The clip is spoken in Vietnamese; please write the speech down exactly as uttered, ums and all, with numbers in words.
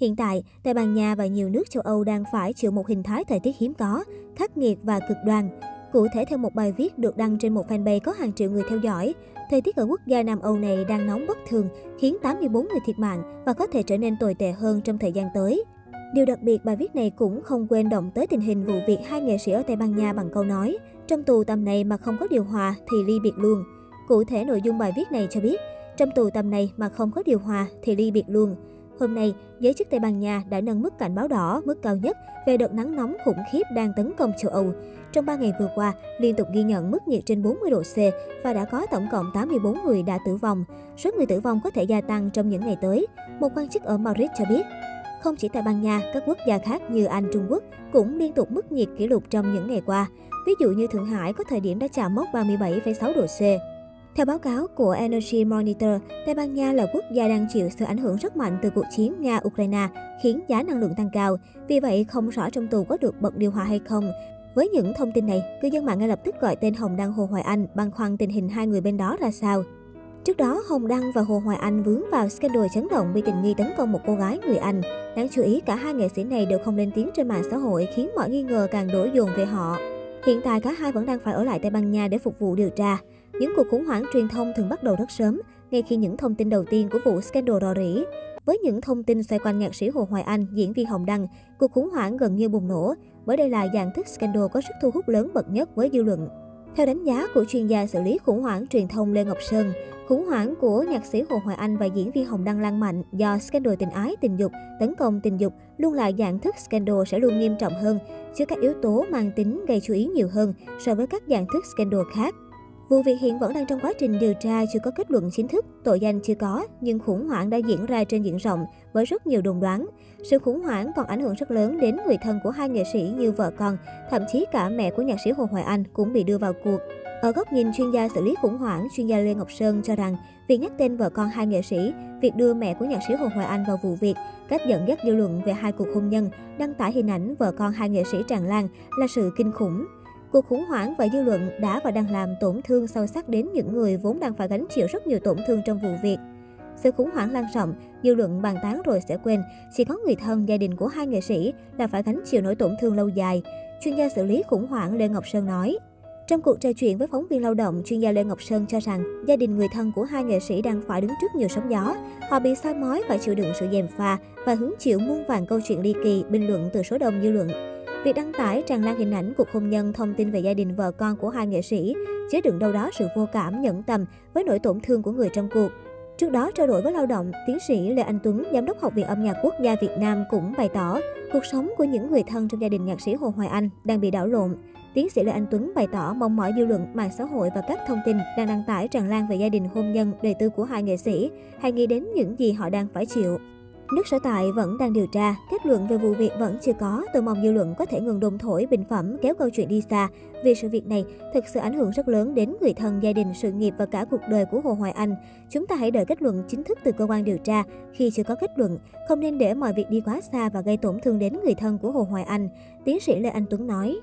Hiện tại, Tây Ban Nha và nhiều nước châu Âu đang phải chịu một hình thái thời tiết hiếm có, khắc nghiệt và cực đoan. Cụ thể, theo một bài viết được đăng trên một fanpage có hàng triệu người theo dõi, thời tiết ở quốc gia Nam Âu này đang nóng bất thường, khiến tám mươi bốn người thiệt mạng và có thể trở nên tồi tệ hơn trong thời gian tới. Điều đặc biệt, bài viết này cũng không quên động tới tình hình vụ việc hai nghệ sĩ ở Tây Ban Nha bằng câu nói "Trong tù tầm này mà không có điều hòa thì ly biệt luôn". Cụ thể, nội dung bài viết này cho biết, trong tù tầm này mà không có điều hòa thì ly biệt luôn. Hôm nay, giới chức Tây Ban Nha đã nâng mức cảnh báo đỏ mức cao nhất về đợt nắng nóng khủng khiếp đang tấn công châu Âu. Trong ba ngày vừa qua, liên tục ghi nhận mức nhiệt trên bốn mươi độ C và đã có tổng cộng tám mươi bốn người đã tử vong. Số người tử vong có thể gia tăng trong những ngày tới, một quan chức ở Madrid cho biết. Không chỉ Tây Ban Nha, các quốc gia khác như Anh, Trung Quốc cũng liên tục mức nhiệt kỷ lục trong những ngày qua. Ví dụ như Thượng Hải có thời điểm đã chạm mốc ba mươi bảy phẩy sáu độ C. Theo báo cáo của Energy Monitor, Tây Ban Nha là quốc gia đang chịu sự ảnh hưởng rất mạnh từ cuộc chiến Nga-Ukraine, khiến giá năng lượng tăng cao. Vì vậy, không rõ trong tù có được bật điều hòa hay không. Với những thông tin này, cư dân mạng ngay lập tức gọi tên Hồng Đăng, Hồ Hoài Anh, băn khoăn tình hình hai người bên đó ra sao. Trước đó, Hồng Đăng và Hồ Hoài Anh vướng vào scandal chấn động vì tình nghi tấn công một cô gái người Anh. Đáng chú ý, cả hai nghệ sĩ này đều không lên tiếng trên mạng xã hội, khiến mọi nghi ngờ càng đổ dồn về họ. Hiện tại, cả hai vẫn đang phải ở lại Tây Ban Nha để phục vụ điều tra. Những cuộc khủng hoảng truyền thông thường bắt đầu rất sớm, ngay khi những thông tin đầu tiên của vụ scandal rò rỉ. Với những thông tin xoay quanh nhạc sĩ Hồ Hoài Anh, diễn viên Hồng Đăng, cuộc khủng hoảng gần như bùng nổ, bởi đây là dạng thức scandal có sức thu hút lớn bậc nhất với dư luận. Theo đánh giá của chuyên gia xử lý khủng hoảng truyền thông Lê Ngọc Sơn, khủng hoảng của nhạc sĩ Hồ Hoài Anh và diễn viên Hồng Đăng lan mạnh do scandal tình ái, tình dục, tấn công tình dục luôn là dạng thức scandal sẽ luôn nghiêm trọng hơn, chứa các yếu tố mang tính gây chú ý nhiều hơn so với các dạng thức scandal khác. Vụ việc hiện vẫn đang trong quá trình điều tra, chưa có kết luận chính thức, tội danh chưa có, nhưng khủng hoảng đã diễn ra trên diện rộng với rất nhiều đồn đoán. Sự khủng hoảng còn ảnh hưởng rất lớn đến người thân của hai nghệ sĩ như vợ con, thậm chí cả mẹ của nhạc sĩ Hồ Hoài Anh cũng bị đưa vào cuộc. Ở góc nhìn chuyên gia xử lý khủng hoảng, chuyên gia Lê Ngọc Sơn cho rằng, việc nhắc tên vợ con hai nghệ sĩ, việc đưa mẹ của nhạc sĩ Hồ Hoài Anh vào vụ việc, cách dẫn dắt dư luận về hai cuộc hôn nhân, đăng tải hình ảnh vợ con hai nghệ sĩ tràn lan là sự kinh khủng. Cuộc khủng hoảng và dư luận đã và đang làm tổn thương sâu sắc đến những người vốn đang phải gánh chịu rất nhiều tổn thương trong vụ việc. Sự khủng hoảng lan rộng, dư luận bàn tán rồi sẽ quên, chỉ có người thân, gia đình của hai nghệ sĩ là phải gánh chịu nỗi tổn thương lâu dài, chuyên gia xử lý khủng hoảng Lê Ngọc Sơn nói. Trong cuộc trò chuyện với phóng viên Lao động, chuyên gia Lê Ngọc Sơn cho rằng gia đình người thân của hai nghệ sĩ đang phải đứng trước nhiều sóng gió. Họ bị soi mói và chịu đựng sự gièm pha và hứng chịu muôn vàn câu chuyện ly kỳ, bình luận từ số đông dư luận. Việc đăng tải tràn lan hình ảnh cuộc hôn nhân, thông tin về gia đình vợ con của hai nghệ sĩ chứa đựng đâu đó sự vô cảm, nhẫn tâm với nỗi tổn thương của người trong cuộc. Trước đó, trao đổi với Lao động, tiến sĩ Lê Anh Tuấn, giám đốc Học viện Âm nhạc Quốc gia Việt Nam cũng bày tỏ cuộc sống của những người thân trong gia đình nhạc sĩ Hồ Hoài Anh đang bị đảo lộn. Tiến sĩ Lê Anh Tuấn bày tỏ mong mỏi dư luận, mạng xã hội và các thông tin đang đăng tải tràn lan về gia đình, hôn nhân, đời tư của hai nghệ sĩ hãy nghĩ đến những gì họ đang phải chịu. Nước sở tại vẫn đang điều tra, kết luận về vụ việc vẫn chưa có. Tôi mong dư luận có thể ngừng đồn thổi, bình phẩm, kéo câu chuyện đi xa. Vì sự việc này thực sự ảnh hưởng rất lớn đến người thân, gia đình, sự nghiệp và cả cuộc đời của Hồ Hoài Anh. Chúng ta hãy đợi kết luận chính thức từ cơ quan điều tra. Khi chưa có kết luận, không nên để mọi việc đi quá xa và gây tổn thương đến người thân của Hồ Hoài Anh, tiến sĩ Lê Anh Tuấn nói.